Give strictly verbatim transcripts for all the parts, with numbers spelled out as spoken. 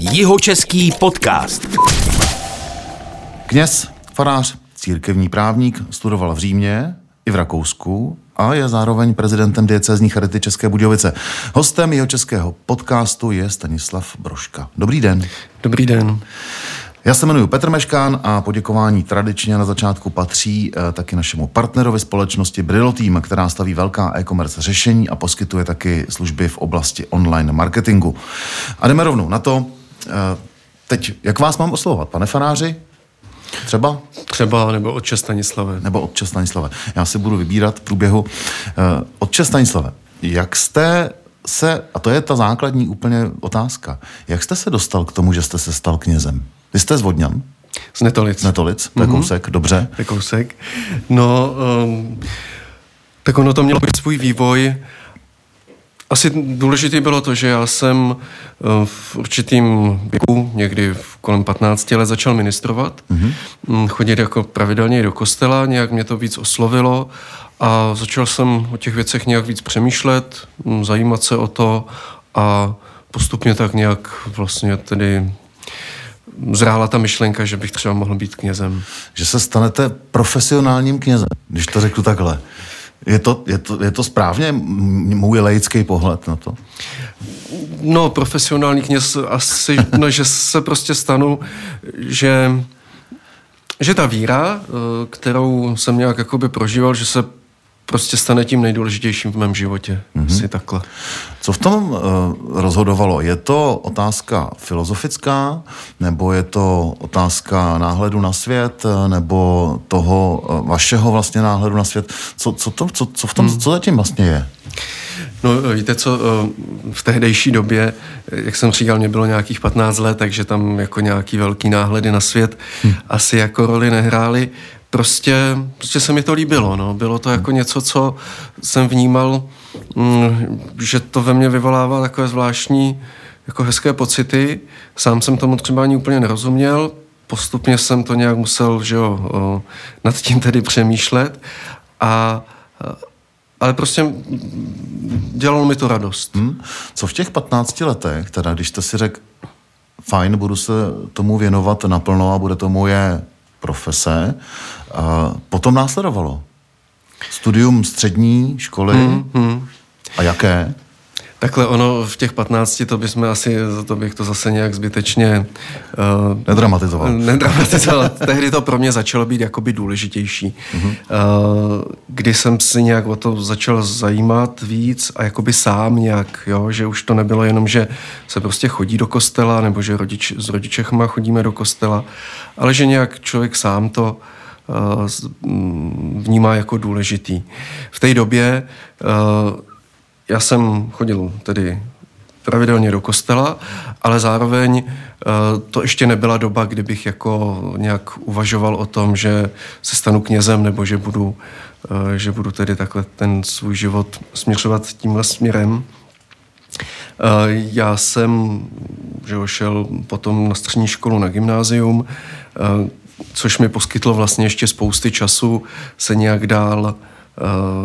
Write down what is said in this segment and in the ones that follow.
Jihočeský podcast. Kněz, farář, církevní právník, studoval v Římě i v Rakousku a je zároveň prezidentem Diecézní Charity České Budějovice. Hostem Jihočeského podcastu je Stanislav Broška. Dobrý den. Dobrý den. Já se jmenuji Petr Meškán a poděkování tradičně na začátku patří e, taky našemu partnerovi společnosti Brilo Team, která staví velká e-commerce řešení a poskytuje taky služby v oblasti online marketingu. A jdeme rovnou na to. E, teď, jak vás mám oslovovat, pane faráři? Třeba? Třeba, nebo otče Stanislave. Nebo otče Stanislave. Já si budu vybírat v průběhu. E, otče Stanislave, jak jste se, a to je ta základní úplně otázka, jak jste se dostal k tomu, že jste se stal knězem? Vy jste z Vodňan? Z Netolic. Z Netolic, to je kousek, dobře. To je kousek. No, um, tak ono to mělo svůj vývoj. Asi důležité bylo to, že já jsem v určitým věku, někdy kolem patnácti let, začal ministrovat, mm-hmm. chodit jako pravidelně do kostela, nějak mě to víc oslovilo a začal jsem o těch věcech nějak víc přemýšlet, zajímat se o to a postupně tak nějak vlastně tedy zrála ta myšlenka, že bych třeba mohl být knězem. Že se stanete profesionálním knězem, když to řeknu takhle. Je to, je to, je to správně můj laický pohled na to? No, profesionální kněz asi, no, že se prostě stanu, že, že ta víra, kterou jsem nějak jakoby prožíval, že se prostě stane tím nejdůležitějším v mém životě. Mm-hmm. Asi takhle. Co v tom uh, rozhodovalo? Je to otázka filozofická, nebo je to otázka náhledu na svět, nebo toho uh, vašeho vlastně náhledu na svět? Co, co, to, co, co v tom, mm. co zatím vlastně je? No víte co, v tehdejší době, jak jsem říkal, mě bylo nějakých patnáct let, takže tam jako nějaký velký náhledy na svět hm. asi jako roli nehrály. Prostě, prostě se mi to líbilo, no. Bylo to jako něco, co jsem vnímal, m, že to ve mně vyvolává takové zvláštní, jako hezké pocity. Sám jsem tomu třeba ani úplně nerozuměl, postupně jsem to nějak musel, že jo, o, nad tím tedy přemýšlet, a, a, ale prostě dělalo mi to radost. Hmm. Co v těch patnácti letech, teda když jste si řekl, fajn, budu se tomu věnovat naplno a bude to moje profese. A potom následovalo studium střední školy. Hmm, hmm. A jaké? Takhle ono v těch patnácti, to bychom asi, to bych to zase nějak zbytečně Uh, nedramatizoval. Nedramatizoval. Tehdy to pro mě začalo být jakoby důležitější. Hmm. Uh, kdy jsem si nějak o to začal zajímat víc a jakoby sám nějak, jo, že už to nebylo jenom, že se prostě chodí do kostela, nebo že rodič, s rodičechma chodíme do kostela, ale že nějak člověk sám to uh, vnímá jako důležitý. V té době uh, já jsem chodil tedy pravidelně do kostela, ale zároveň to ještě nebyla doba, kdy bych jako nějak uvažoval o tom, že se stanu knězem nebo že budu, že budu tedy takhle ten svůj život směřovat tímhle směrem. Já jsem že šel potom na střední školu, na gymnázium, což mi poskytlo vlastně ještě spousty času se nějak dál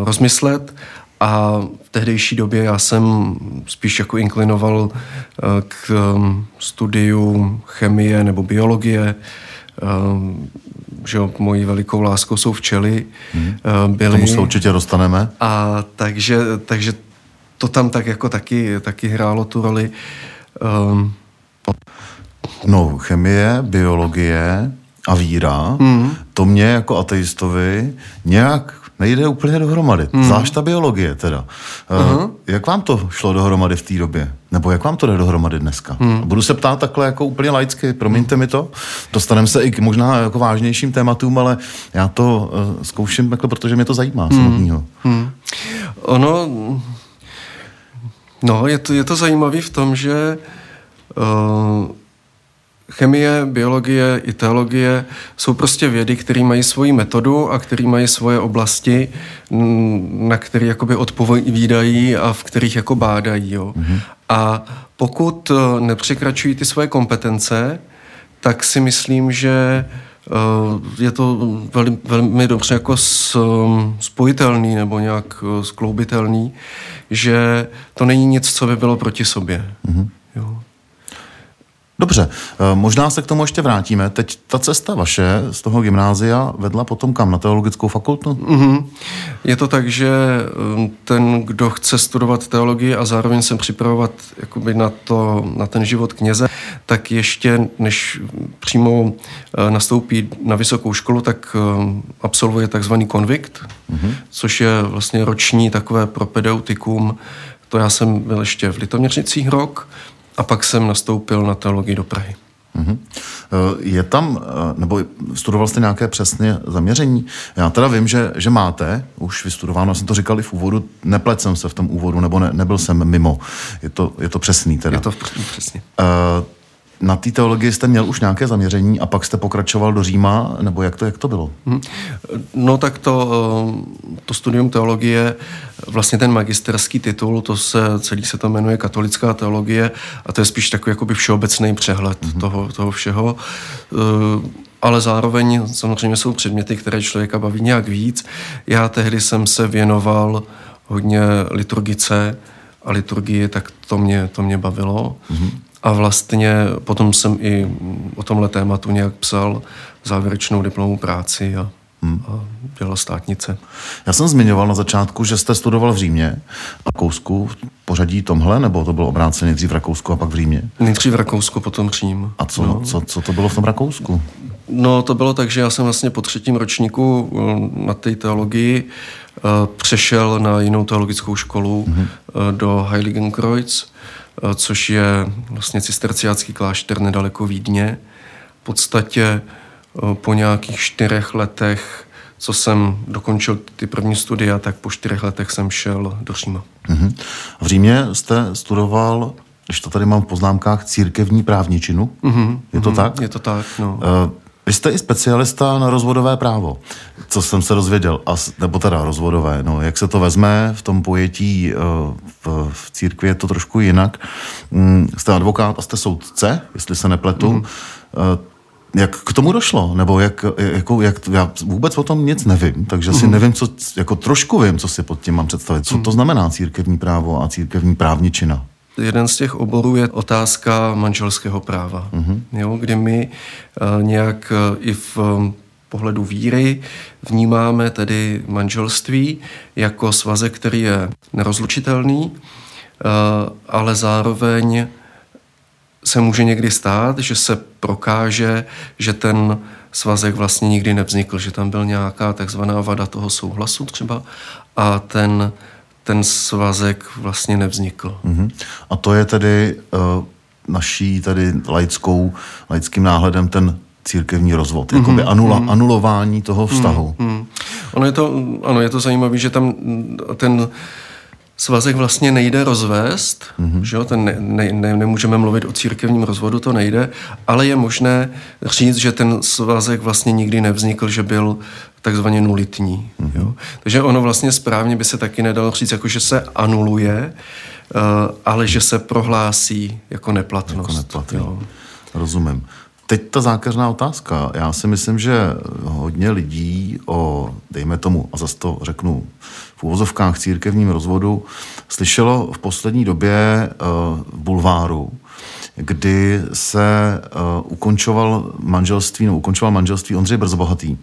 rozmyslet. A v tehdejší době já jsem spíš jako inklinoval k studiu chemie nebo biologie. Že mojí velikou láskou jsou včely. Hmm. Byly. K tomu se určitě dostaneme. A takže, takže to tam tak jako taky, taky hrálo tu roli. No, chemie, biologie a víra, hmm. to mě jako ateistovi nějak nejde úplně dohromady. Mm. Zvlášť ta biologie teda. Uh-huh. Jak vám to šlo dohromady v té době? Nebo jak vám to jde dohromady dneska? Mm. Budu se ptát takhle jako úplně laicky, promiňte mi to. Dostaneme se i k možná jako vážnějším tématům, ale já to uh, zkouším takhle, protože mě to zajímá mm. samotnýho. Mm. Ono, no, je to, je to zajímavé v tom, že Uh... chemie, biologie i teologie jsou prostě vědy, které mají svoji metodu a které mají svoje oblasti, na které jakoby odpovídají a v kterých jako bádají. Jo. Mm-hmm. A pokud nepřekračují ty svoje kompetence, tak si myslím, že je to velmi, velmi dobře jako spojitelný nebo nějak skloubitelný, že to není nic, co by bylo proti sobě. Mm-hmm. Jo. Dobře, možná se k tomu ještě vrátíme. Teď ta cesta vaše z toho gymnázia vedla potom kam? Na teologickou fakultu? Mm-hmm. Je to tak, že ten, kdo chce studovat teologii a zároveň se připravovat jakoby na, to, na ten život kněze, tak ještě než přímo nastoupí na vysokou školu, tak absolvuje takzvaný konvikt, mm-hmm. což je vlastně roční takové propedeutikum. To já jsem byl ještě v Litoměřicích rok, a pak jsem nastoupil na teologii do Prahy. Je tam, nebo studoval jste nějaké přesně zaměření? Já teda vím, že, že máte už vystudováno, já jsem to říkal i v úvodu, neplet jsem se v tom úvodu, nebo ne, nebyl jsem mimo. Je to, je to přesný teda. Je to přesně. Na té teologii jste měl už nějaké zaměření a pak jste pokračoval do Říma, nebo jak to, jak to bylo? No tak to, to studium teologie, vlastně ten magisterský titul, to se, celý se to jmenuje katolická teologie a to je spíš takový jakoby všeobecný přehled mm-hmm. toho, toho všeho. Ale zároveň samozřejmě jsou předměty, které člověka baví nějak víc. Já tehdy jsem se věnoval hodně liturgice a liturgii, tak to mě, to mě bavilo. Mm-hmm. A vlastně potom jsem i o tomhle tématu nějak psal závěrečnou diplomovou práci a, hmm. a dělal státnice. Já jsem zmiňoval na začátku, že jste studoval v Římě, v Rakousku, pořadí tomhle, nebo to bylo obráceně nejdřív v Rakousku a pak v Římě? Nejdřív v Rakousku, potom v Řím. A co, no. co, co to bylo v tom Rakousku? No to bylo tak, že já jsem vlastně po třetím ročníku na té teologii přešel na jinou teologickou školu hmm. do Heiligenkreuz, což je vlastně cisterciácký klášter nedaleko Vídně. V podstatě po nějakých čtyřech letech, co jsem dokončil ty první studia, tak po čtyřech letech jsem šel do Říma. Mm-hmm. V Římě jste studoval, když to tady mám v poznámkách, církevní právničinu. Mm-hmm. Je to mm-hmm. tak? Je to tak, no. E- Vy jste i specialista na rozvodové právo, co jsem se dozvěděl, nebo teda rozvodové, no, jak se to vezme v tom pojetí, v, v církvi je to trošku jinak. Jste advokát a jste soudce, jestli se nepletu. Mm-hmm. Jak k tomu došlo? Nebo jak, jako, jak, já vůbec o tom nic nevím, takže mm-hmm. si nevím, co, jako trošku vím, co si pod tím mám představit. Co to znamená církevní právo a církevní právničina? Jeden z těch oborů je otázka manželského práva, mm-hmm. jo, kdy my uh, nějak uh, i v um, pohledu víry vnímáme tedy manželství jako svazek, který je nerozlučitelný, uh, ale zároveň se může někdy stát, že se prokáže, že ten svazek vlastně nikdy nevznikl, že tam byl nějaká takzvaná vada toho souhlasu třeba a ten ten svazek vlastně nevznikl. Mm-hmm. A to je tedy uh, naší tady laickou, laickým náhledem ten církevní rozvod, mm-hmm. jakoby anula, mm-hmm. anulování toho vztahu. Mm-hmm. Ono je to, ano, je to zajímavé, že tam ten svazek vlastně nejde rozvést, mm-hmm. že jo, ten ne, ne, ne, nemůžeme mluvit o církevním rozvodu, to nejde, ale je možné říct, že ten svazek vlastně nikdy nevznikl, že byl takzvaně nulitní. Mm-hmm. Jo. Takže ono vlastně správně by se taky nedalo říct, jako že se anuluje, uh, ale že se prohlásí jako neplatnost. Jako neplatný. Jo. Rozumím. Teď ta zákeřná otázka. Já si myslím, že hodně lidí o, dejme tomu, a zase to řeknu v uvozovkách církevním rozvodu, slyšelo v poslední době uh, v bulváru, kdy se uh, ukončoval manželství, no ukončoval manželství Ondřej Brzobohatý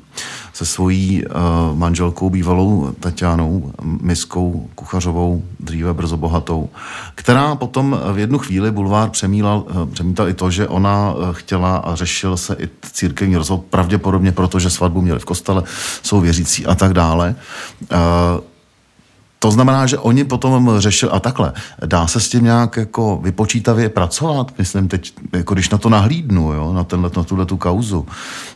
se svojí uh, manželkou bývalou Tatianou Miskou, kuchařovou, dříve Brzobohatou, která potom v jednu chvíli bulvár přemílal, uh, přemítal i to, že ona uh, chtěla a řešil se i církevní rozvod, pravděpodobně proto, že svatbu měli v kostele, jsou věřící a tak dále. Uh, To znamená, že oni potom řešili a takhle. Dá se s tím nějak jako vypočítavě pracovat? Myslím teď, jako když na to nahlídnu, jo, na, tenhle, na tuhle tu kauzu.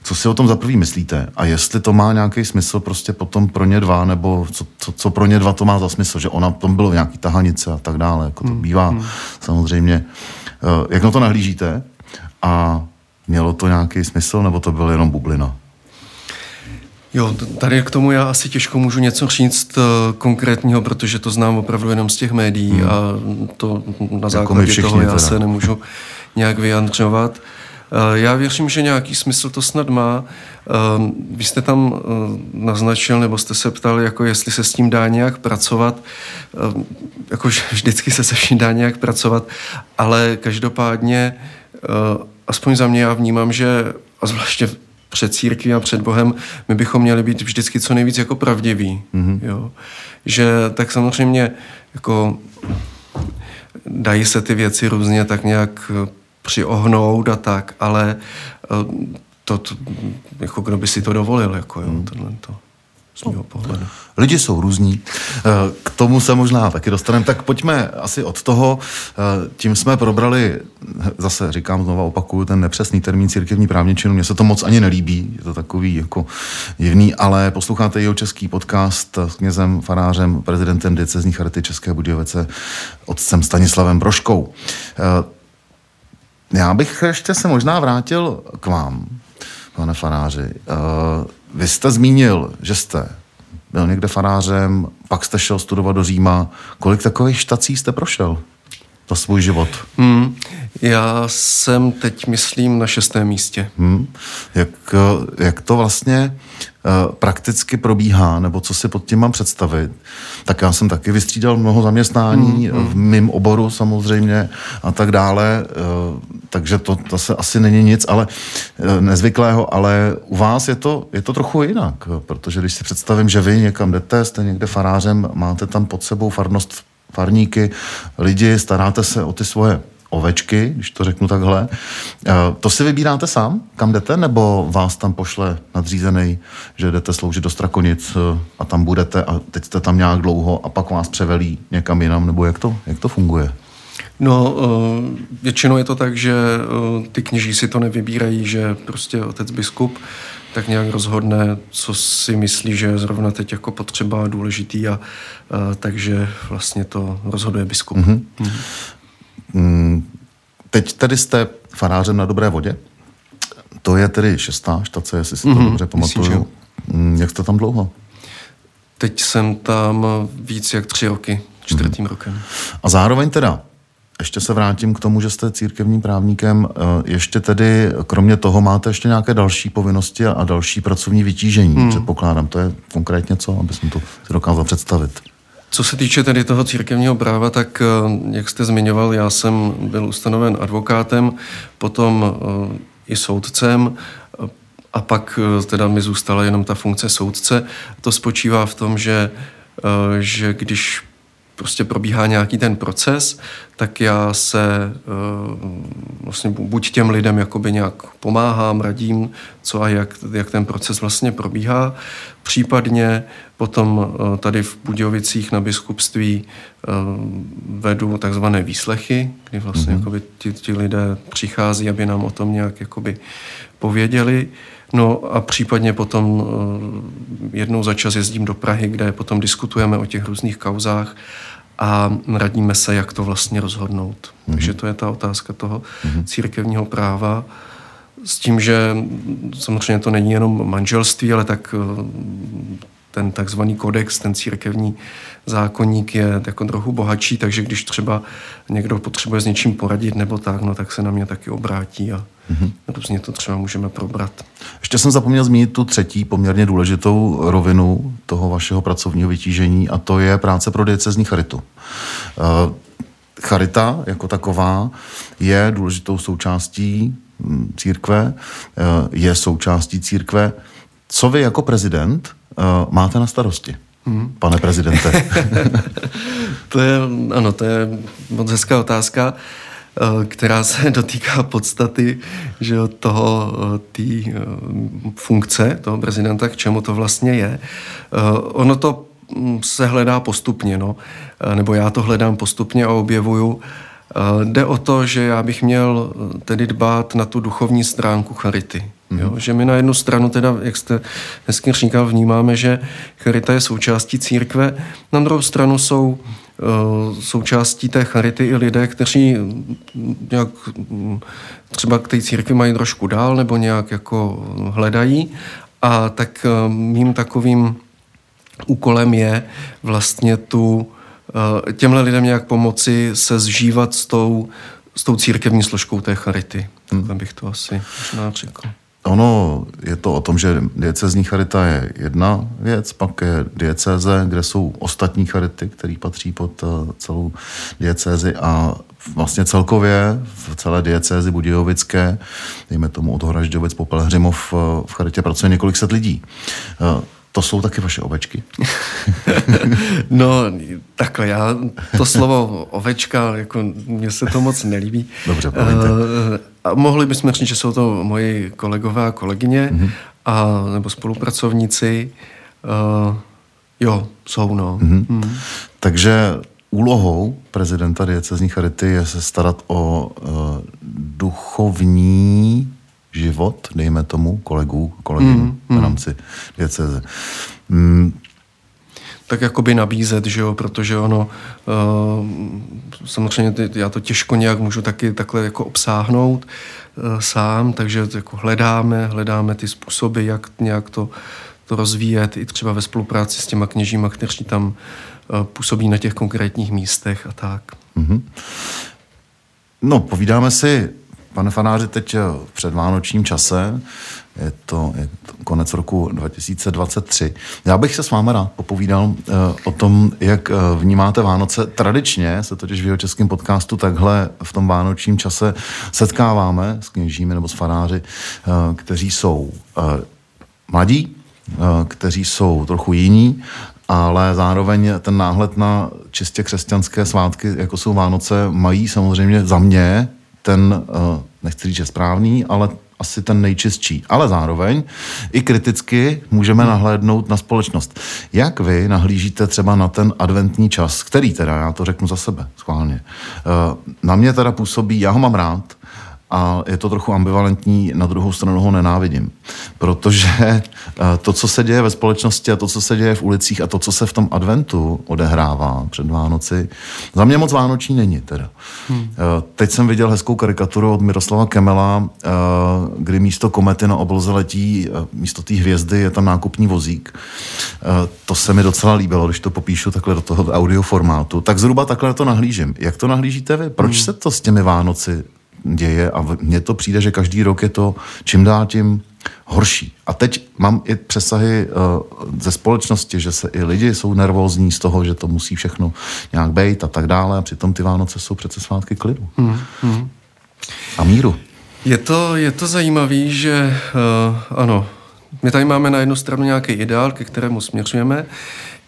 Co si o tom za prvý myslíte? A jestli to má nějaký smysl prostě potom pro ně dva, nebo co, co, co pro ně dva to má za smysl, že ona tam bylo nějaký tahanice a tak dále, jako to bývá hmm. samozřejmě. Jak na to nahlížíte? A mělo to nějaký smysl, nebo to byla jenom bublina? Jo, tady k tomu já asi těžko můžu něco říct konkrétního, protože to znám opravdu jenom z těch médií hmm. a to na základě jako toho já teda. se nemůžu nějak vyjadřovat. Já věřím, že nějaký smysl to snad má. Vy jste tam naznačil, nebo jste se ptal, jako jestli se s tím dá nějak pracovat. Jakože vždycky se se vším dá nějak pracovat, ale každopádně aspoň za mě já vnímám, že a zvláště před církví a před Bohem, my bychom měli být vždycky co nejvíc jako pravdiví. Mm-hmm. Jo? Že tak samozřejmě jako dají se ty věci různě tak nějak přiohnout a tak, ale to, to jako kdo by si to dovolil, jako jo, mm. tohle to. Lidi jsou různí. K tomu se možná taky dostaneme. Tak pojďme asi od toho. Tím jsme probrali, zase říkám znova, opakuju, ten nepřesný termín církevní právničinu. Mně se to moc ani nelíbí. Je to takový jako divný, ale posloucháte Jihočeský podcast s knězem, farářem, prezidentem Diecézní Charity České Budějovice, otcem Stanislavem Broškou. Já bych ještě se možná vrátil k vám, pane faráři. Vy jste zmínil, že jste byl někde farářem, pak jste šel studovat do Říma. Kolik takových štací jste prošel za svůj život? Hmm. Já jsem teď, myslím, na šestém místě. Hmm. Jak, jak to vlastně uh, prakticky probíhá, nebo co si pod tím mám představit? Tak já jsem taky vystřídal mnoho zaměstnání hmm. v mém oboru samozřejmě a tak dále, uh, takže to zase asi není nic ale uh, nezvyklého, ale u vás je to, je to trochu jinak, protože když si představím, že vy někam jdete, jste někde farářem, máte tam pod sebou farnost farníky, lidi, staráte se o ty svoje ovečky, když to řeknu takhle. To si vybíráte sám, kam jdete, nebo vás tam pošle nadřízený, že jdete sloužit do Strakonic a tam budete a teď jste tam nějak dlouho a pak vás převelí někam jinam, nebo jak to, jak to funguje? No, většinou je to tak, že ty kněží si to nevybírají, že prostě otec biskup tak nějak rozhodne, co si myslí, že je zrovna teď jako potřeba důležitý a, a takže vlastně to rozhoduje biskup. Mm-hmm. Mm-hmm. Mm, teď tady jste farářem na Dobré Vodě. To je tedy šestá štace, jestli si to mm-hmm. dobře pamatuju. Myslím, že... mm, jak jste tam dlouho? Teď jsem tam víc jak tři roky, čtvrtým mm-hmm. rokem. A zároveň teda ještě se vrátím k tomu, že jste církevním právníkem. Ještě tedy, kromě toho, máte ještě nějaké další povinnosti a další pracovní vytížení, hmm. předpokládám. To je konkrétně co, aby jsem to si dokázal představit. Co se týče tedy toho církevního práva, tak jak jste zmiňoval, já jsem byl ustanoven advokátem, potom i soudcem a pak teda mi zůstala jenom ta funkce soudce. To spočívá v tom, že, že když prostě probíhá nějaký ten proces, tak já se vlastně buď těm lidem jakoby nějak pomáhám, radím, co a jak, jak ten proces vlastně probíhá. Případně potom tady v Budějovicích na biskupství vedu takzvané výslechy, kdy vlastně mm-hmm. jakoby ti, ti lidé přichází, aby nám o tom nějak jakoby pověděli. No a případně potom jednou za čas jezdím do Prahy, kde potom diskutujeme o těch různých kauzách a radíme se, jak to vlastně rozhodnout. Mm-hmm. Takže to je ta otázka toho mm-hmm. církevního práva. S tím, že samozřejmě to není jenom manželství, ale tak ten takzvaný kodex, ten církevní zákoník je jako trochu bohatší, takže když třeba někdo potřebuje s něčím poradit nebo tak, no tak se na mě taky obrátí a mm-hmm. různě to třeba můžeme probrat. Ještě jsem zapomněl zmínit tu třetí poměrně důležitou rovinu toho vašeho pracovního vytížení a to je práce pro diecézní charitu. Charita jako taková je důležitou součástí církve, je součástí církve. Co vy jako prezident máte na starosti, hmm. pane prezidente? To je, ano, to je moc hezká otázka, která se dotýká podstaty, že toho, tý funkce toho prezidenta, k čemu to vlastně je. Ono to se hledá postupně, no, nebo já to hledám postupně a objevuju. Jde o to, že já bych měl tedy dbát na tu duchovní stránku charity. Jo, že my na jednu stranu, teda, jak jste hezky říkal, vnímáme, že charita je součástí církve, na druhou stranu jsou uh, součástí té charity i lidé, kteří nějak třeba k té církvi mají trošku dál nebo nějak jako hledají a tak uh, mým takovým úkolem je vlastně tu, uh, těmhle lidem nějak pomoci se zžívat s tou, s tou církevní složkou té charity. Hmm. Tak bych to asi možná řekl. Ono je to o tom, že diecézní charita je jedna věc, pak je diecéze, kde jsou ostatní charity, které patří pod celou diecézi a vlastně celkově v celé diecézi budějovické, dejme tomu od Hražďovic po Pelhřimov, v charitě pracuje několik set lidí. To jsou taky vaše ovečky? No, takhle, já to slovo ovečka, jako mně se to moc nelíbí. Dobře, promiňte. A mohli bychom říct, že jsou to moji kolegové a kolegyně, mm-hmm. a, nebo spolupracovníci. A, jo, jsou, no. Mm-hmm. Mm-hmm. Takže úlohou prezidenta diecézní charity je se starat o uh, duchovní život, dejme tomu, kolegů, kolegům mm, mm. v rámci diecéze. Mm. Tak jakoby nabízet, že jo, protože ono, uh, samozřejmě já to těžko nějak můžu taky takhle jako obsáhnout uh, sám, takže jako hledáme, hledáme ty způsoby, jak nějak to, to rozvíjet, i třeba ve spolupráci s těma kněžíma, kteří tam uh, působí na těch konkrétních místech a tak. Mm-hmm. No, povídáme si, pane fanáři, teď v předvánočním čase, je to, je to konec roku dva tisíce dvacet tři. Já bych se s vámi rád popovídal eh, o tom, jak eh, vnímáte Vánoce. Tradičně se totiž v Jihočeském podcastu takhle v tom vánočním čase setkáváme s kněžími nebo s fanáři, eh, kteří jsou eh, mladí, eh, kteří jsou trochu jiní, ale zároveň ten náhled na čistě křesťanské svátky, jako jsou Vánoce, mají samozřejmě za mě ten, nechci říct, že správný, ale asi ten nejčistší. Ale zároveň i kriticky můžeme nahlédnout na společnost. Jak vy nahlížíte třeba na ten adventní čas, který teda, já to řeknu za sebe, schválně, na mě teda působí, já ho mám rád a je to trochu ambivalentní, na druhou stranu ho nenávidím. Protože to, co se děje ve společnosti a to, co se děje v ulicích a to, co se v tom adventu odehrává před Vánoci, za mě moc vánoční není teda. Hmm. Teď jsem viděl hezkou karikaturu od Miroslava Kemela, kdy místo komety na obloze letí, místo té hvězdy je tam nákupní vozík. To se mi docela líbilo, když to popíšu takhle do toho audioformátu. Tak zhruba takhle to nahlížím. Jak to nahlížíte vy? Proč hmm. se to s těmi Vánoci děje a mně to přijde, že každý rok je to čím dál tím horší. A teď mám i přesahy uh, ze společnosti, že se i lidi jsou nervózní z toho, že to musí všechno nějak bejt a tak dále. A přitom ty Vánoce jsou přece svátky klidu. Hmm, hmm. A míru. Je to, je to zajímavé, že uh, ano, my tady máme na jednu stranu nějaký ideál, ke kterému směřujeme,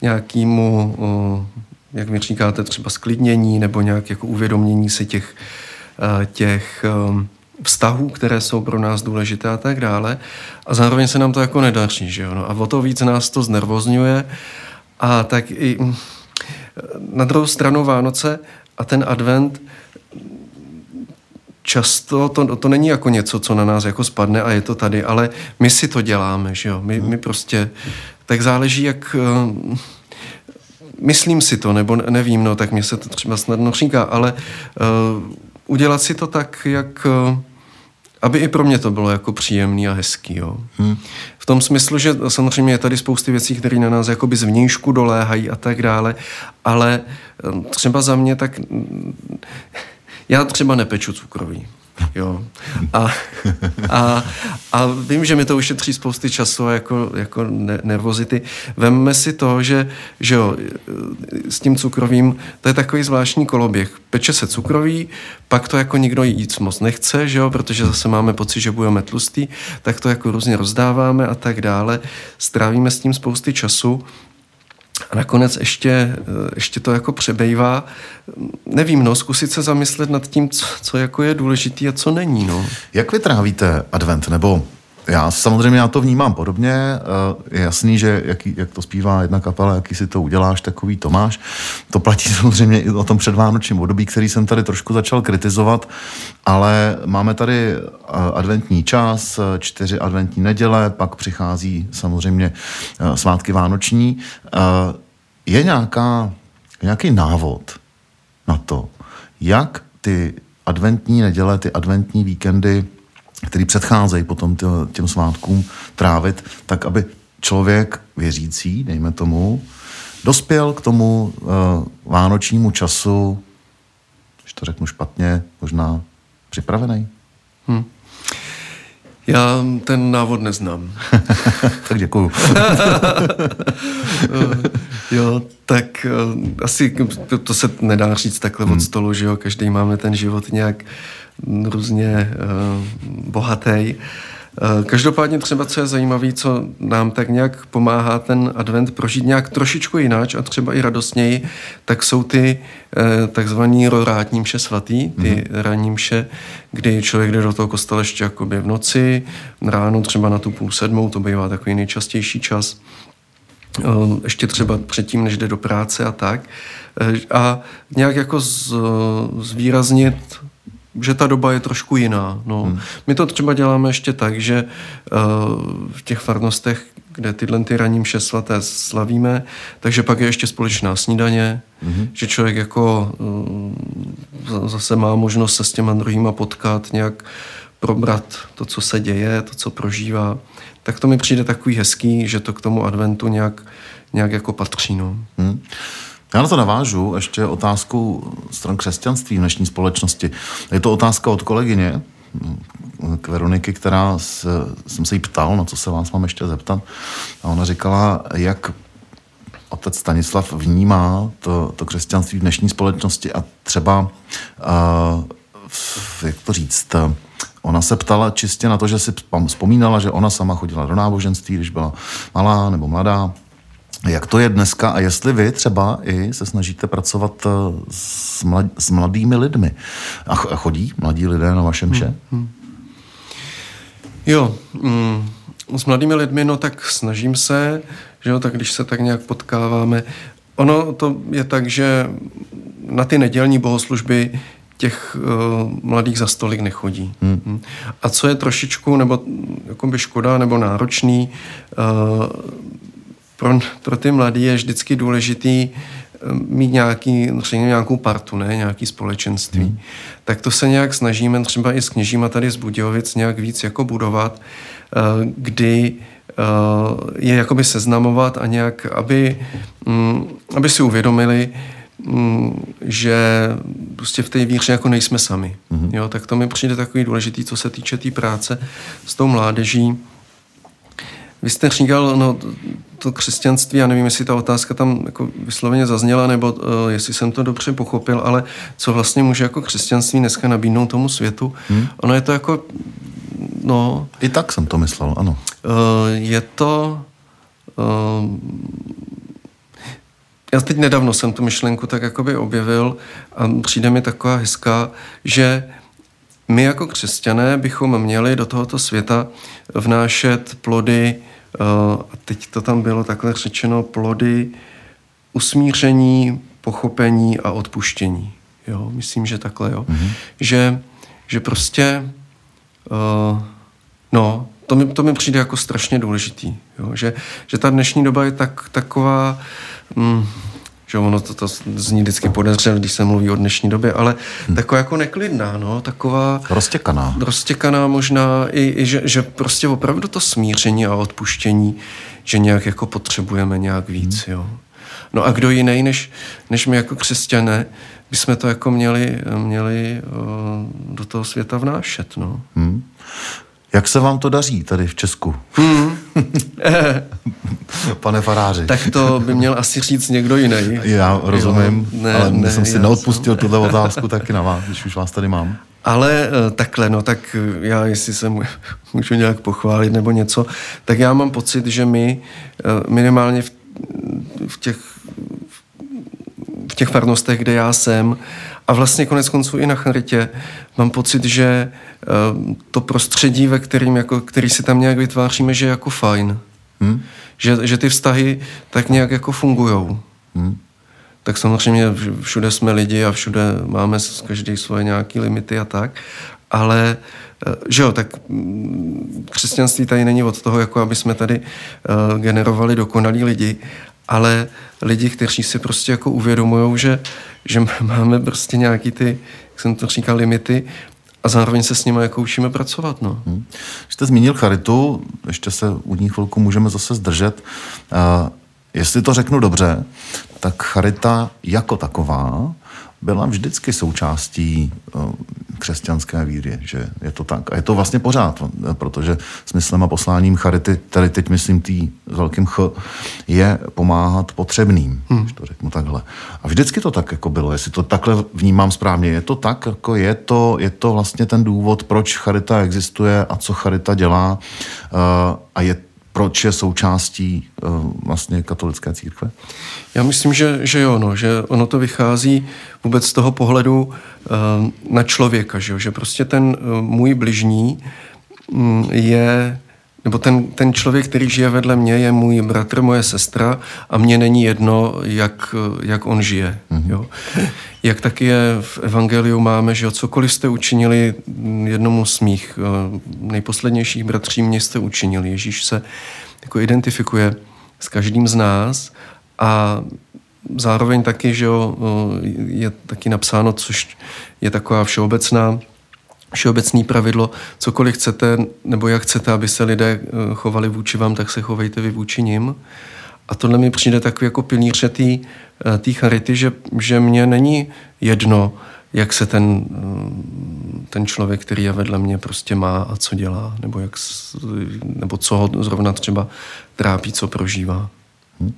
nějakému, uh, jak mi říkáte, třeba sklidnění nebo nějak jako uvědomění si těch těch vztahů, které jsou pro nás důležité a tak dále. A zároveň se nám to jako nedaří, že jo? No a o to víc nás to znervozňuje. A tak i na druhou stranu Vánoce a ten advent často, to, to není jako něco, co na nás jako spadne a je to tady, ale my si to děláme, že jo? My, my prostě, tak záleží, jak... Myslím si to, nebo nevím, no tak mě se to třeba snadno říká, ale uh, udělat si to tak, jak, uh, aby i pro mě to bylo jako příjemný a hezký, jo. Hmm. V tom smyslu, že samozřejmě je tady spousty věcí, které na nás jakoby zvnějšku doléhají a tak dále, ale uh, třeba za mě tak, já třeba nepeču cukroví. Jo. A, a, a vím, že mi to ušetří spousty času a jako, jako ne, nervozity. Vemme si to, že, že jo, s tím cukrovým, to je takový zvláštní koloběh. Peče se cukroví, pak to jako nikdo jít moc nechce, že jo, protože zase máme pocit, že budeme tlustý, tak to jako různě rozdáváme a tak dále. Strávíme s tím spousty času. A nakonec ještě, ještě to jako přebejvá. Nevím, no, zkusit se zamyslet nad tím, co, co jako je důležitý a co není, no. Jak vy trávíte advent? Nebo já samozřejmě já to vnímám podobně. Je jasný, že jaký, jak to zpívá jedna kapela, jaký si to uděláš, takový to máš. To platí samozřejmě i o tom předvánočním období, který jsem tady trošku začal kritizovat, ale máme tady adventní čas, čtyři adventní neděle, pak přichází samozřejmě svátky vánoční. Je nějaká, nějaký návod na to, jak ty adventní neděle, ty adventní víkendy, který předcházejí potom těm svátkům, trávit, tak aby člověk věřící, dejme tomu, dospěl k tomu uh, vánočnímu času, když to řeknu špatně, možná připravený? Hmm. Já ten návod neznám. Tak děkuju. Jo, tak asi to se nedá říct takhle hmm. od stolu, že jo, každý máme ten život nějak různě uh, bohatý. Uh, každopádně třeba, co je zajímavé, co nám tak nějak pomáhá ten advent prožít nějak trošičku jináč a třeba i radostněji, tak jsou ty uh, takzvaný rorátní mše svatý, ty hmm. ranní mše, kdy člověk jde do toho kostela ještě jakoby v noci, ráno třeba na tu půl sedmou, to bývá takový nejčastější čas. Ještě třeba předtím, než jde do práce a tak. A nějak jako z, zvýraznit, že ta doba je trošku jiná. No. Hmm. My to třeba děláme ještě tak, že v těch farnostech, kde tyhle ty ranní mše svaté slavíme, takže pak je ještě společná snídaně, hmm. že člověk jako zase má možnost se s těma druhýma potkat, nějak probrat to, co se děje, to, co prožívá. Tak to mi přijde takový hezký, že to k tomu adventu nějak, nějak jako patří. No. Hmm. Já na to navážu ještě otázku stran křesťanství v dnešní společnosti. Je to otázka od kolegyně, k Veroniky, která se, jsem se jí ptal, na co se vás mám ještě zeptat. A ona říkala, jak otec Stanislav vnímá to, to křesťanství v dnešní společnosti a třeba, uh, jak to říct, ona se ptala čistě na to, že si vzpomínala, že ona sama chodila do náboženství, když byla malá nebo mladá. Jak to je dneska a jestli vy třeba i se snažíte pracovat s mladými lidmi? A chodí mladí lidé na vaše mše? Hmm. Jo, mm, s mladými lidmi, no tak snažím se, že jo, tak když se tak nějak potkáváme. Ono to je tak, že na ty nedělní bohoslužby těch uh, mladých za stolik nechodí. Hmm. A co je trošičku nebo jakoby škoda nebo náročný, uh, pro, pro ty mladý je vždycky důležitý uh, mít nějaký, třeba nějakou partu, ne? Nějaký společenství. Hmm. Tak to se nějak snažíme třeba i s kněžíma tady z Budějovic nějak víc jako budovat, uh, kdy uh, je jakoby seznamovat a nějak, aby, um, aby si uvědomili, že prostě v té víře jako nejsme sami. Mm-hmm. Jo, tak to mi přijde takový důležitý, co se týče té tý práce s tou mládeží. Vy jste říkal, no, to křesťanství, já nevím, jestli ta otázka tam jako vysloveně zazněla, nebo uh, jestli jsem to dobře pochopil, ale co vlastně může jako křesťanství dneska nabídnout tomu světu. Mm. Ono je to jako, no... I tak jsem to myslel, ano. Uh, je to... Uh, Já teď nedávno jsem tu myšlenku tak jakoby objevil a přijde mi taková hezká, že my jako křesťané bychom měli do tohoto světa vnášet plody, a teď to tam bylo takhle řečeno, plody usmíření, pochopení a odpuštění. Jo, myslím, že takhle, jo. Mm-hmm. Že, že prostě, uh, no... To mi, to mi přijde jako strašně důležitý, jo? Že, že ta dnešní doba je tak, taková, mm, že ono to, to zní vždycky podezřel, když se mluví o dnešní době, ale hmm. taková jako neklidná, no, taková... Roztěkaná. Roztěkaná možná, i, i že, že prostě opravdu to smíření a odpuštění, že nějak jako potřebujeme nějak víc, hmm. jo. No a kdo jiný, než, než my jako křesťané, bychom to jako měli, měli uh, do toho světa vnášet, no. Hmm. Jak se vám to daří tady v Česku? Hmm. Pane faráři. Tak to by měl asi říct někdo jiný. Já rozumím, jo, ne, ale ne, jsem si neodpustil tuto otázku taky na vás, když už vás tady mám. Ale takhle, no tak já, jestli se můžu nějak pochválit nebo něco, tak já mám pocit, že my minimálně v, v těch v těch farnostech, kde já jsem, a vlastně konec konců i na charitě, mám pocit, že to prostředí, ve kterým jako, který si tam nějak vytváříme, že je jako fajn. Hmm? Že, že ty vztahy tak nějak jako fungujou. Hmm? Tak samozřejmě všude jsme lidi a všude máme každý svoje nějaké limity a tak, ale že jo, tak křesťanství tady není od toho, jako aby jsme tady generovali dokonalí lidi, ale lidi, kteří si prostě jako uvědomujou, že, že máme prostě nějaký ty, jak jsem to říkal, limity a zároveň se s nimi jako učíme pracovat, no. Hmm. Když jste zmínil charitu, ještě se u ní chvilku můžeme zase zdržet. Uh, jestli to řeknu dobře, tak charita jako taková byla vždycky součástí křesťanské víry, že je to tak. A je to vlastně pořád, protože smyslem a posláním charity, tady teď myslím tý velkým ch, je pomáhat potřebným, hmm. to řeknu takhle. A vždycky to tak jako bylo, jestli to takhle vnímám správně, je to tak, jako je to, je to vlastně ten důvod, proč charita existuje a co charita dělá a je proč je součástí uh, vlastně katolické církve? Já myslím, že, že jo, no, že ono to vychází vůbec z toho pohledu uh, na člověka, že, jo, že prostě ten uh, můj bližní um, je, nebo ten, ten člověk, který žije vedle mě, je můj bratr, moje sestra a mně není jedno, jak, jak on žije. Mm-hmm. Jo. Jak taky je v evangeliu máme, že jo, cokoliv jste učinili jednomu z mých nejposlednějších bratří, mě jste učinili. Ježíš se jako identifikuje s každým z nás a zároveň taky, že jo, je taky napsáno, což je taková všeobecná všeobecné pravidlo, cokoliv chcete, nebo jak chcete, aby se lidé chovali vůči vám, tak se chovejte vy vůči nim. A tohle mi přijde takový jako pilíře té charity, že, že mně není jedno, jak se ten, ten člověk, který je vedle mě, prostě má a co dělá, nebo, jak, nebo co ho zrovna třeba trápí, co prožívá. Hmm.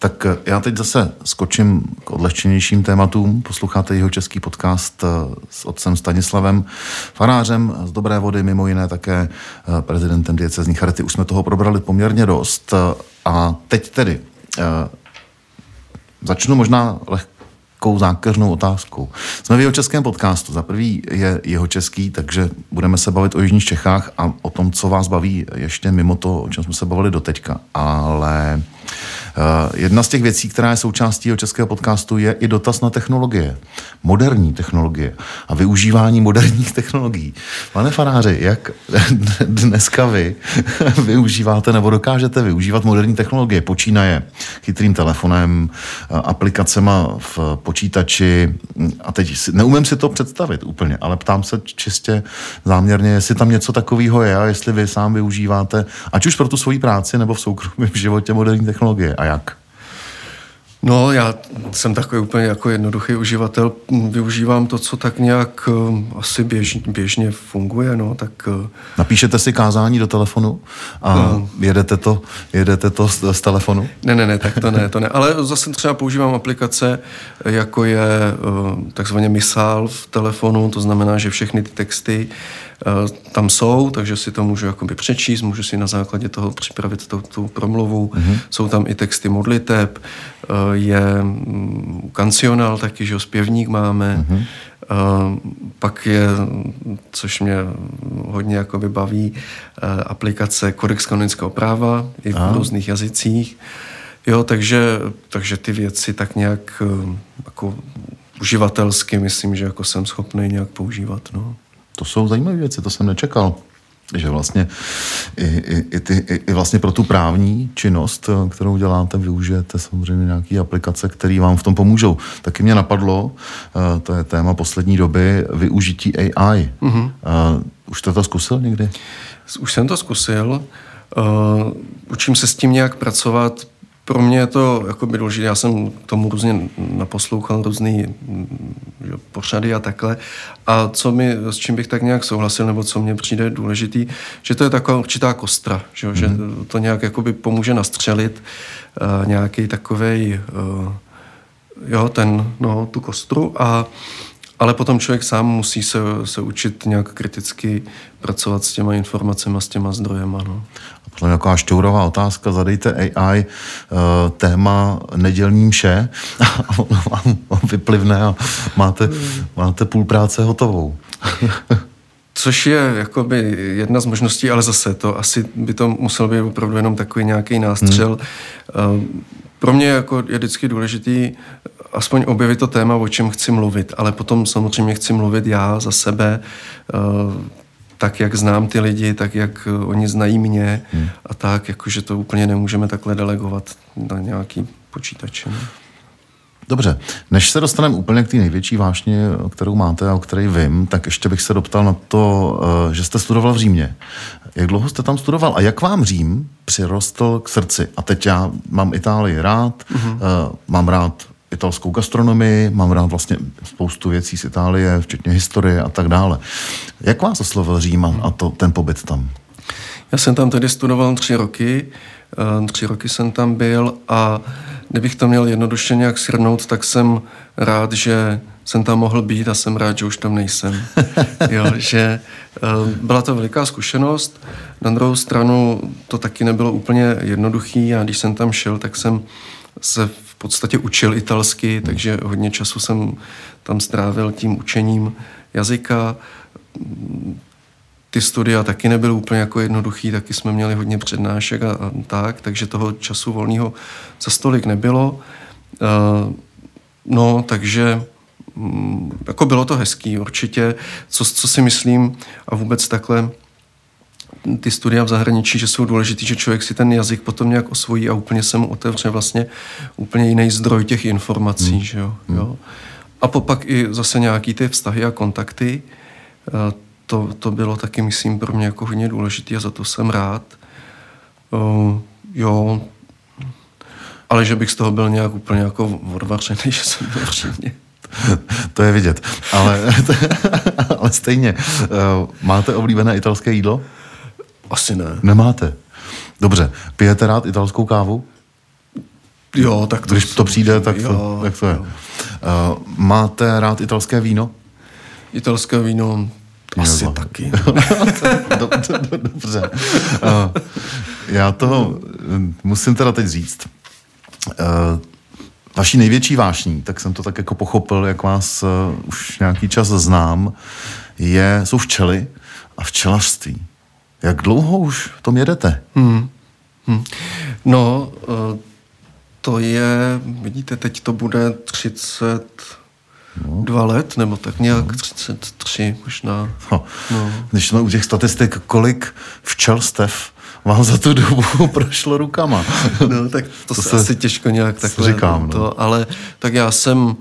Tak já teď zase skočím k odlehčenějším tématům. Posloucháte Jihočeský podcast s otcem Stanislavem farářem z Dobré vody, mimo jiné také prezidentem Diecézní Charity. Už jsme toho probrali poměrně dost. A teď tedy začnu možná lehkou zákeřnou otázkou. Jsme v Jihočeském podcastu. Za prvý je jihočeský, takže budeme se bavit o jižních Čechách a o tom, co vás baví ještě mimo to, o čem jsme se bavili doteďka. Ale... jedna z těch věcí, která je součástí českého podcastu, je i dotaz na technologie. Moderní technologie a využívání moderních technologií. Pane faráři, jak dneska vy využíváte nebo dokážete využívat moderní technologie? Počínaje chytrým telefonem, aplikacema v počítači a teď neumím si to představit úplně, ale ptám se čistě záměrně, jestli tam něco takového je a jestli vy sám využíváte, ať už pro tu svoji práci nebo v soukromém životě moderní technologie. A jak? No, já jsem takový úplně jako jednoduchý uživatel. Využívám to, co tak nějak asi běž, běžně funguje. No, tak... Napíšete si kázání do telefonu a no. jedete, to, jedete to z, z telefonu? Ne, ne, ne, tak to ne, to ne. Ale zase třeba používám aplikace, jako je takzvaně misál v telefonu, to znamená, že všechny ty texty tam jsou, takže si to můžu jakoby přečíst, můžu si na základě toho připravit to, tu promluvu. Mm-hmm. Jsou tam i texty modliteb, je kancionál taky, že zpěvník máme, mm-hmm. pak je, což mě hodně jakoby baví, aplikace Kodex kanonického práva i v A. různých jazycích. Jo, takže, takže ty věci tak nějak jako uživatelsky myslím, že jako jsem schopný nějak používat, no. To jsou zajímavé věci, to jsem nečekal, že vlastně i, i, i, ty, i, i vlastně pro tu právní činnost, kterou děláte, využijete samozřejmě nějaké aplikace, které vám v tom pomůžou. Taky mě napadlo, to je téma poslední doby, využití A I. Mm-hmm. Už jste to zkusil někdy? Už jsem to zkusil. Uh, učím se s tím nějak pracovat. Pro mě je to jakoby důležité, já jsem tomu různě naposlouchal různý že, pořady a takhle. A co mi, s čím bych tak nějak souhlasil, nebo co mně přijde důležitý, že to je taková určitá kostra, že, mm-hmm. že to nějak jakoby pomůže nastřelit uh, nějaký takovej, uh, jo, ten, no, tu kostru a ale potom člověk sám musí se, se učit nějak kriticky pracovat s těma informacemi, s těma zdrojema. No. A potom taková šťourová otázka, zadejte A I uh, téma nedělní mše a ono vám vyplivne a máte, máte půl práce hotovou. Což je jakoby jedna z možností, ale zase to asi by to musel být opravdu jenom takový nějaký nástřel. Hmm. Uh, pro mě jako je vždycky důležitý aspoň objevit to téma, o čem chci mluvit, ale potom samozřejmě chci mluvit já za sebe, tak jak znám ty lidi, tak jak oni znají mě hmm. a tak, jakože to úplně nemůžeme takhle delegovat na nějaký počítač. Ne? Dobře, než se dostaneme úplně k té největší vášni, kterou máte a o které vím, tak ještě bych se doptal na to, že jste studoval v Římě. Jak dlouho jste tam studoval a jak vám Řím přirostl k srdci? A teď já mám Itálii rád, mm-hmm. mám rád italskou gastronomii, mám rád vlastně spoustu věcí z Itálie, včetně historie a tak dále. Jak vás oslovil Řím a to, ten pobyt tam? Já jsem tam tedy studoval tři roky, tři roky jsem tam byl a kdybych to měl jednoduše nějak shrnout, tak jsem rád, že jsem tam mohl být a jsem rád, že už tam nejsem. Jo, že byla to veliká zkušenost. Na druhou stranu to taky nebylo úplně jednoduchý a když jsem tam šel, tak jsem se v podstatě učil italsky, takže hodně času jsem tam strávil tím učením jazyka. Ty studia taky nebyly úplně jako jednoduchý, taky jsme měli hodně přednášek a, a tak, takže toho času volného za stolik nebylo. Uh, no, takže um, jako bylo to hezký určitě. Co, co si myslím a vůbec takhle ty studia v zahraničí, že jsou důležitý, že člověk si ten jazyk potom nějak osvojí a úplně se mu otevře vlastně úplně jiný zdroj těch informací, hmm. že jo, hmm. jo. A popak i zase nějaký ty vztahy a kontakty, uh, To, to bylo taky, myslím, pro mě jako hodně důležité a za to jsem rád. Uh, jo, ale že bych z toho byl nějak úplně jako odvařený, že jsem byl všichni. To je vidět, ale, ale stejně. Uh, máte oblíbené italské jídlo? Asi ne. Nemáte? Dobře. Pijete rád italskou kávu? Jo, tak to... Když to přijde, tak to, jo, tak to je. Uh, máte rád italské víno? Italské víno... Asi no, taky. Dobře. Já toho musím teda teď říct. Vaší největší vášní, tak jsem to tak jako pochopil, jak vás už nějaký čas znám, je, jsou včely a včelařství. Jak dlouho už v tom jedete? Hmm. Hmm. No, to je, vidíte, teď to bude třicet... No. Dva let, nebo tak nějak no. třicet tři možná. No. No. Když jsme u těch statistik, kolik včelstev vám za tu dobu prošlo rukama? No, tak to, to se asi těžko nějak takhle říkám, to, no. Ale tak já jsem uh,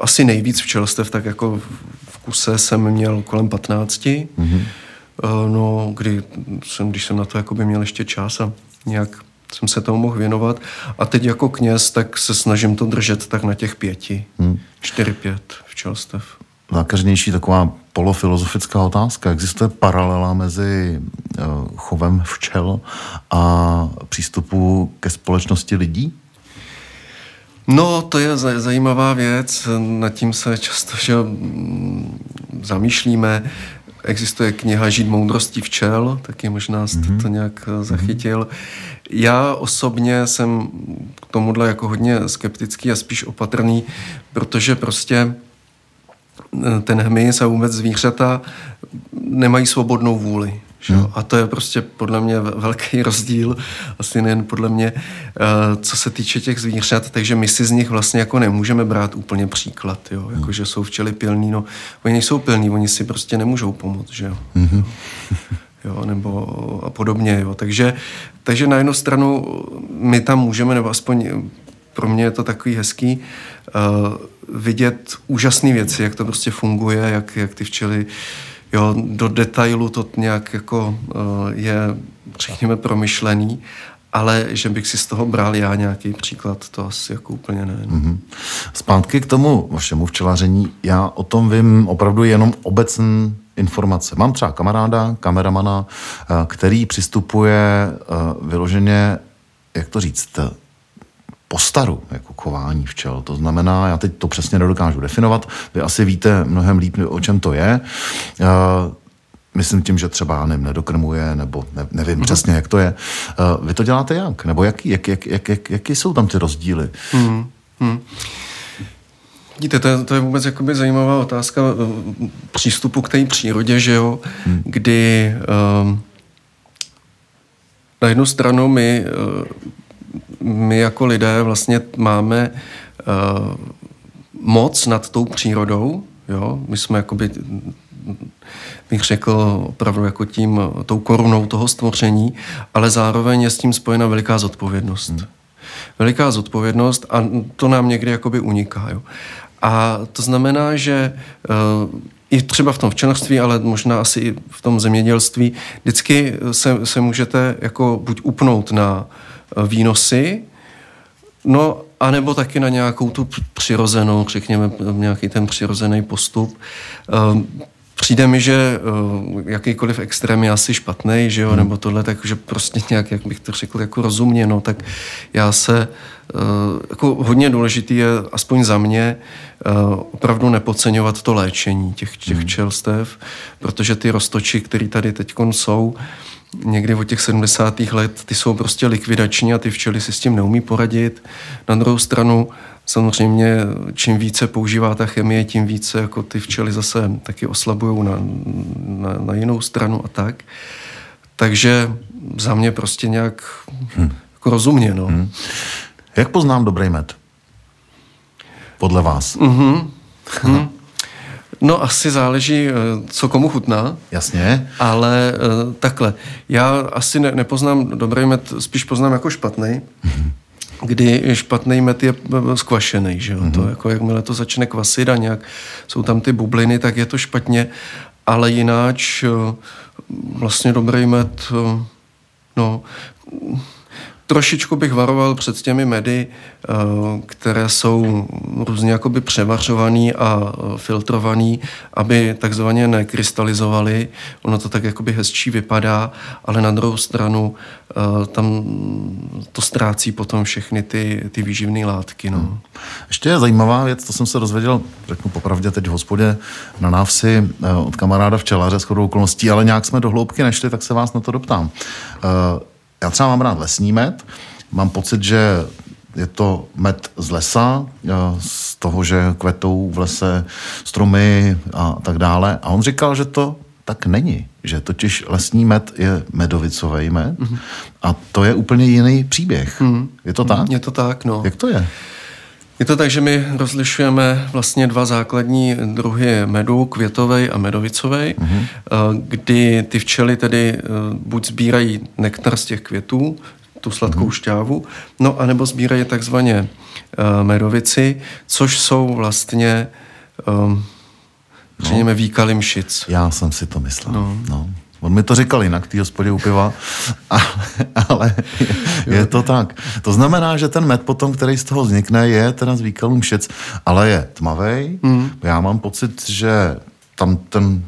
asi nejvíc včelstev, tak jako v kuse jsem měl kolem patnácti, mm-hmm. uh, no, kdy jsem, když jsem na to jakoby měl ještě čas a nějak jsem se tomu mohl věnovat. A teď jako kněz, tak se snažím to držet tak na těch pěti. Hmm. Čtyři, pět včelstev. Zákařnější taková polofilozofická otázka. Existuje paralela mezi chovem včel a přístupu ke společnosti lidí? No, to je zajímavá věc. Nad tím se často že zamýšlíme. Existuje kniha Žít moudrosti včel, taky možná jste to nějak zachytil. Já osobně jsem k tomuhle jako hodně skeptický a spíš opatrný, protože prostě ten hmyz a vůbec zvířata nemají svobodnou vůli. Že? A to je prostě podle mě velký rozdíl, asi nejen podle mě, co se týče těch zvířat, takže my si z nich vlastně jako nemůžeme brát úplně příklad, jo? Jako, že jsou včely pilní, no, oni nejsou pilní, oni si prostě nemůžou pomoct, že jo, mm-hmm. jo nebo a podobně, jo, takže, takže na jednu stranu my tam můžeme, nebo aspoň pro mě je to takový hezký, uh, vidět úžasné věci, jak to prostě funguje, jak, jak ty včely jo, do detailu to nějak jako je, řekněme, promyšlený, ale že bych si z toho bral já nějaký příklad, to asi jako úplně ne. Mm-hmm. Zpátky k tomu vašemu včelaření, já o tom vím opravdu jenom obecné informace. Mám třeba kamaráda, kameramana, který přistupuje vyloženě, jak to říct, po staru, jako chování včel. To znamená, já teď to přesně nedokážu definovat, vy asi víte mnohem líp, o čem to je. Uh, myslím tím, že třeba nevím, nedokrmuje, nebo ne, nevím mm-hmm. přesně, jak to je. Uh, vy to děláte jak? Nebo jaký jak, jak, jak, jak, jak jsou tam ty rozdíly? Mm-hmm. Vidíte, to, to je vůbec jakoby zajímavá otázka přístupu k té přírodě, že jo? Mm. Kdy uh, na jednu stranu my... Uh, My jako lidé vlastně máme uh, moc nad tou přírodou, jo? My jsme jakoby, bych řekl, opravdu jako tím, tou korunou toho stvoření, ale zároveň je s tím spojena veliká zodpovědnost. Hmm. Veliká zodpovědnost a to nám někdy jakoby uniká, jo? A to znamená, že uh, i třeba v tom včelařství, ale možná asi i v tom zemědělství, vždycky se, se můžete jako buď upnout na výnosy, no A nebo taky na nějakou tu přirozenou, řekněme, nějaký ten přirozený postup. Přijde mi, že jakýkoliv extrém je asi špatnej, že jo, nebo tohle, takže prostě nějak, jak bych to řekl, jako rozumně, no, tak já se, jako hodně důležitý je, aspoň za mě, opravdu nepodceňovat to léčení těch, těch čerstev, protože ty roztoči, které tady teďkon jsou, někdy od těch sedmdesátých let, ty jsou prostě likvidační a ty včely si s tím neumí poradit. Na druhou stranu, samozřejmě, čím více používá ta chemie, tím více jako ty včely zase taky oslabujou na, na, na jinou stranu a tak. Takže za mě prostě nějak hmm. jako rozumně. No. Hmm. Jak poznám dobrý med? Podle vás. Mm-hmm. Hmm. No asi záleží, co komu chutná. Jasně. Ale takhle. Já asi ne, nepoznám dobrý med, spíš poznám jako špatnej. Hmm. Kdy špatný med je skvašený, že jo, mm-hmm. to jako jakmile to začne kvasit a nějak jsou tam ty bubliny, tak je to špatně, ale jináč vlastně dobrý med, no, trošičku bych varoval před těmi medy, které jsou různě jakoby převařovaný a filtrovaný, aby takzvaně nekrystalizovaly. Ono to tak jakoby hezčí vypadá, ale na druhou stranu tam to ztrácí potom všechny ty, ty výživné látky. No. Hmm. Ještě je zajímavá věc, to jsem se dozvěděl, řeknu popravdě teď v hospodě na návsi od kamaráda včelaře shodou okolností, ale nějak jsme do hloubky nešli, tak se vás na to doptám. Já třeba mám rád lesní med, mám pocit, že je to med z lesa, z toho, že kvetou v lese stromy a tak dále. A on říkal, že to tak není, že totiž lesní med je medovicový med mm-hmm. a to je úplně jiný příběh. Mm-hmm. Je to tak? Je to tak, no. Jak to je? Je to tak, že my rozlišujeme vlastně dva základní druhy medu, květovej a medovicovej, mm-hmm. kdy ty včely tedy buď sbírají nektar z těch květů, tu sladkou mm-hmm. šťávu, no anebo sbírají takzvaně medovici, což jsou vlastně um, řekněme no. výkaly mšic. Já jsem si to myslel, no. no. On mi to říkal jinak v té hospodě u piva, ale, ale je, je to tak. To znamená, že ten med potom, který z toho vznikne, je teda z výkalů mšic, ale je tmavej. Mm. Já mám pocit, že tam ten,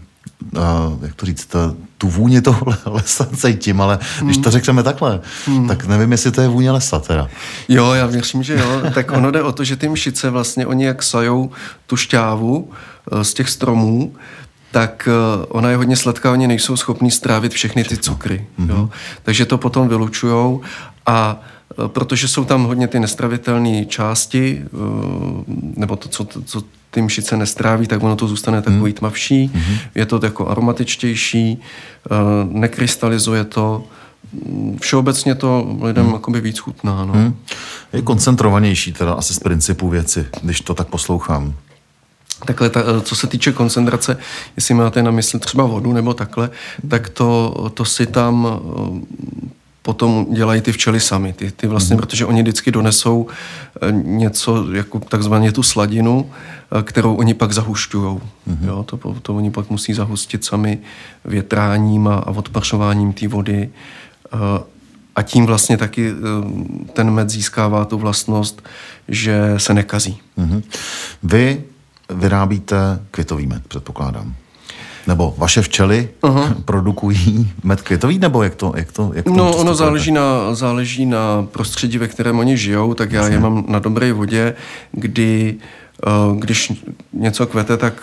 uh, jak to říct, tu vůni toho lesa cítím, ale mm. když to řekneme takhle, mm. tak nevím, jestli to je vůně lesa teda. Jo, já věřím, že jo. Tak ono jde o to, že ty mšice vlastně, oni jak sajou tu šťávu z těch stromů, tak ona je hodně sladká, oni nejsou schopní strávit všechny ty cukry. Mm-hmm. Jo? Takže to potom vylučujou a protože jsou tam hodně ty nestravitelné části, nebo to, co, co ty mšice nestráví, tak ono to zůstane takový tmavší, mm-hmm. je to jako aromatičtější, nekrystalizuje to, všeobecně to lidem hmm. jakoby víc chutná. No. Hmm. Je koncentrovanější teda asi z principu věci, když to tak poslouchám. Takhle, ta, co se týče koncentrace, jestli máte na mysli třeba vodu nebo takhle, tak to, to si tam potom dělají ty včely sami. Ty, ty vlastně, mm-hmm. protože oni vždycky donesou něco, jako takzvaně tu sladinu, kterou oni pak zahušťujou. Mm-hmm. Jo, to, to oni pak musí zahustit sami větráním a, a odpařováním té vody. A tím vlastně taky ten med získává tu vlastnost, že se nekazí. Mm-hmm. Vy vyrábíte květový med, předpokládám. Nebo vaše včely uh-huh. produkují med květový, nebo jak to jak to jak to? No, ono záleží na záleží na prostředí, ve kterém oni žijou, tak já Jasně. je mám na dobré vodě, kdy když něco kvete, tak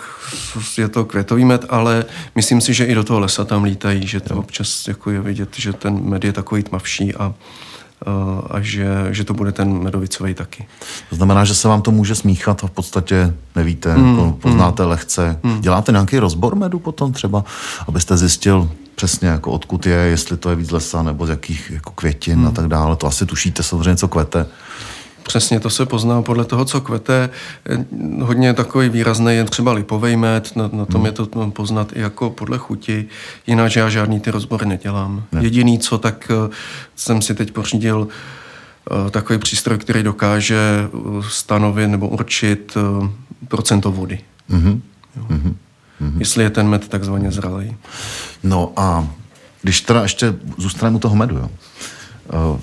je to květový med, ale myslím si, že i do toho lesa tam lítají, že to občas jako je vidět, že ten med je takový tmavší a a že, že to bude ten medovicový taky. To znamená, že se vám to může smíchat a v podstatě nevíte, mm, poznáte mm, lehce. Mm. Děláte nějaký rozbor medu potom třeba, abyste zjistil přesně, jako odkud je, jestli to je víc lesa nebo z jakých jako květin mm. a tak dále. To asi tušíte samozřejmě, co kvete. Přesně, to se pozná podle toho, co kvete. Hodně takový výrazný je třeba lipovej med, na, na tom hmm. je to poznat i jako podle chuti, jinak já žádný ty rozbory nedělám. Ne. Jediný co, tak jsem si teď pořídil takový přístroj, který dokáže stanovit nebo určit procento vody. Mm-hmm. Mm-hmm. Jestli je ten med takzvaně zralý. No a když teda ještě zůstaneme u toho medu, jo?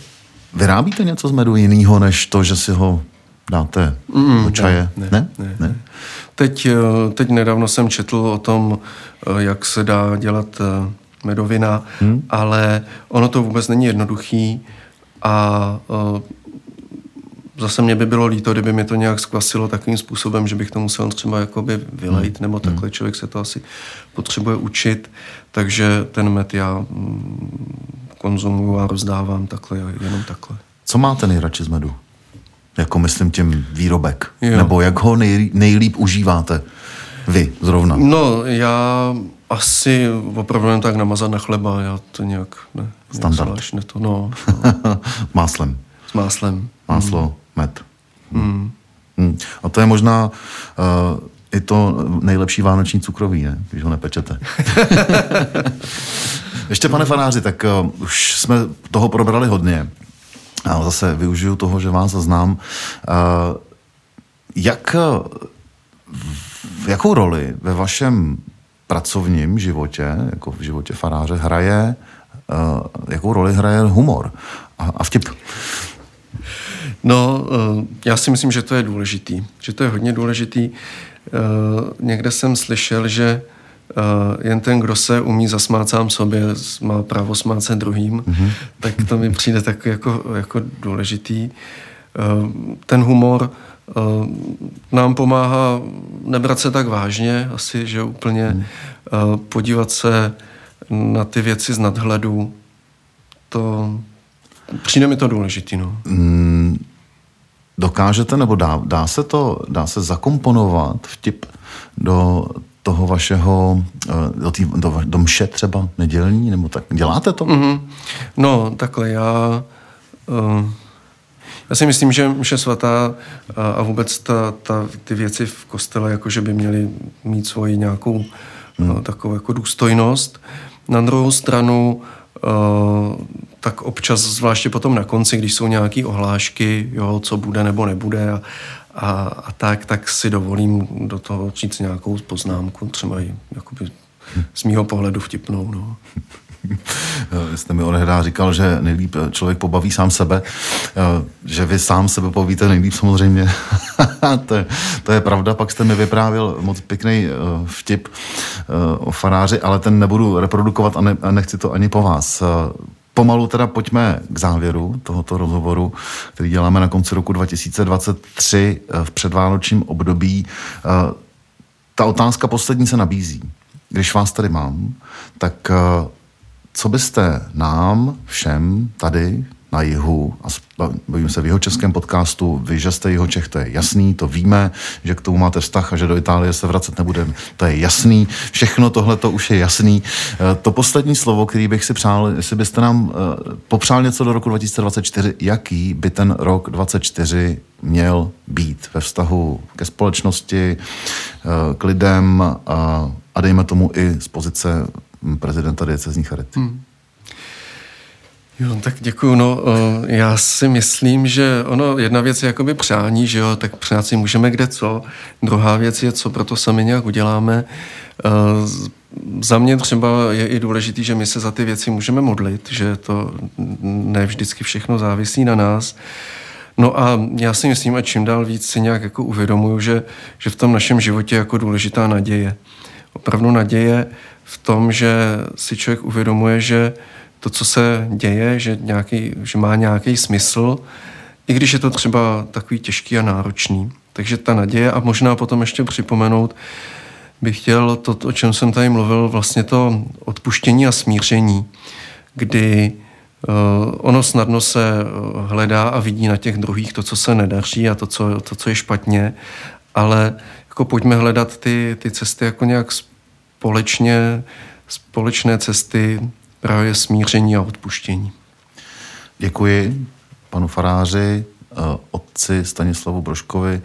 Vyrábíte něco z medu jinýho, než to, že si ho dáte do čaje? Ne, ne, ne, ne. ne? Teď, teď nedávno jsem četl o tom, jak se dá dělat medovina, hmm. ale ono to vůbec není jednoduchý a zase mě by bylo líto, kdyby mě to nějak zkvasilo takovým způsobem, že bych to musel třeba jakoby vylejt, nebo takhle člověk se to asi potřebuje učit, takže ten med já konzumuju a rozdávám takhle, jenom takhle. Co máte nejradši z medu? Jako myslím tím výrobek? Jo. Nebo jak ho nej, nejlíp užíváte vy zrovna? No, já asi opravdu jen tak namazat na chleba, já to nějak ne. Standard. Nějak to, no, no. Máslem. S máslem. Máslo, mm. med. Mm. Mm. A to je možná uh, i to nejlepší vánoční cukroví, ne? Když ho nepečete. Ještě, pane faráři, tak uh, už jsme toho probrali hodně. A zase využiju toho, že vás znám. Uh, jak, jakou roli ve vašem pracovním životě, jako v životě faráře, hraje, uh, jakou roli hraje humor a, a vtip? No, já si myslím, že to je důležitý. Že to je hodně důležitý. Někde jsem slyšel, že jen ten, kdo se umí zasmát sám sobě, má právo smát se druhým. Mm-hmm. Tak to mi přijde tak jako, jako důležitý. Ten humor nám pomáhá nebrat se tak vážně, asi, že úplně podívat se na ty věci z nadhledu. To přijde mi to důležitý, no. Mm. Dokážete, nebo dá, dá se to, dá se zakomponovat vtip do toho vašeho, do, tý, do, do mše třeba nedělní, nebo tak, děláte to? Mm-hmm. No, takhle, já, uh, já si myslím, že mše svatá a, a vůbec ta, ta, ty věci v kostele, jakože by měly mít svoji nějakou mm. uh, takovou jako důstojnost. Na druhou stranu, Uh, tak občas, zvláště potom na konci, když jsou nějaké ohlášky, jo, co bude nebo nebude a, a, a tak, tak si dovolím do toho říct nějakou poznámku, třeba i jakoby z mýho pohledu vtipnou, no. Jste mi odehrá říkal, že nejlíp člověk pobaví sám sebe, že vy sám sebe povíte nejlíp samozřejmě. to, je, to je pravda, pak jste mi vyprávěl moc pěkný vtip o faráři, ale ten nebudu reprodukovat a, ne, a nechci to ani po vás. Pomalu teda pojďme k závěru tohoto rozhovoru, který děláme na konci roku dva tisíce dvacet tři v předvánočním období. Ta otázka poslední se nabízí. Když vás tady mám, tak co byste nám všem tady na jihu, a bavím se v Jihočeském podcastu, vy, že jste Jihočech, to je jasný, to víme, že k tomu máte vztah a že do Itálie se vracet nebudeme, to je jasný, všechno tohle to už je jasný. To poslední slovo, který bych si přál, jestli byste nám popřál něco do roku dva tisíce dvacet čtyři, jaký by ten rok dvacet čtyři měl být ve vztahu ke společnosti, k lidem a dejme tomu i z pozice prezidenta Diecézní Charity. Hmm. Jo, tak děkuju. No, já si myslím, že ono, jedna věc je jakoby přání, že jo, tak přát si můžeme kde co. Druhá věc je, co proto sami nějak uděláme. Za mě třeba je i důležitý, že my se za ty věci můžeme modlit, že to ne vždycky všechno závisí na nás. No a já si myslím, a čím dál víc si nějak jako uvědomuju, že, že v tom našem životě je jako důležitá naděje. Opravdu naděje v tom, že si člověk uvědomuje, že to, co se děje, že, nějaký, že má nějaký smysl, i když je to třeba takový těžký a náročný. Takže ta naděje, a možná potom ještě připomenout, bych chtěl to, o čem jsem tady mluvil, vlastně to odpuštění a smíření, kdy uh, ono snadno se hledá a vidí na těch druhých to, co se nedaří a to, co, to, co je špatně, ale jako pojďme hledat ty, ty cesty jako nějak společně, společné cesty, právě smíření a odpuštění. Děkuji panu faráři, otci Stanislavu Broškovi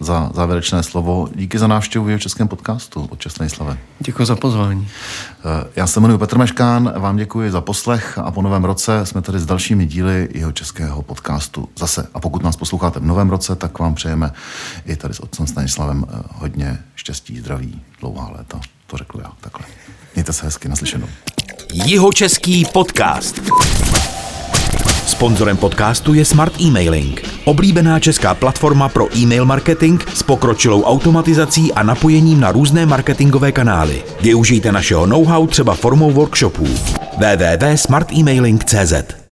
za závěrečné slovo. Díky za návštěvu v Jihočeském podcastu, otče Stanislave. Děkuji za pozvání. Já se jmenuji Petr Meškán, vám děkuji za poslech a po novém roce jsme tady s dalšími díly Jihočeského podcastu zase. A pokud nás posloucháte v novém roce, tak vám přejeme i tady s otcem Stanislavem hodně štěstí, zdraví, dlouhá léta. To řekl já, takhle. Mějte se hezky, naslyšenou. Jihočeský podcast. Sponzorem podcastu je Smart Emailing, oblíbená česká platforma pro e-mail marketing s pokročilou automatizací a napojením na různé marketingové kanály. Využijte našeho know-how třeba formou workshopů. w w w tečka smart emailing tečka c z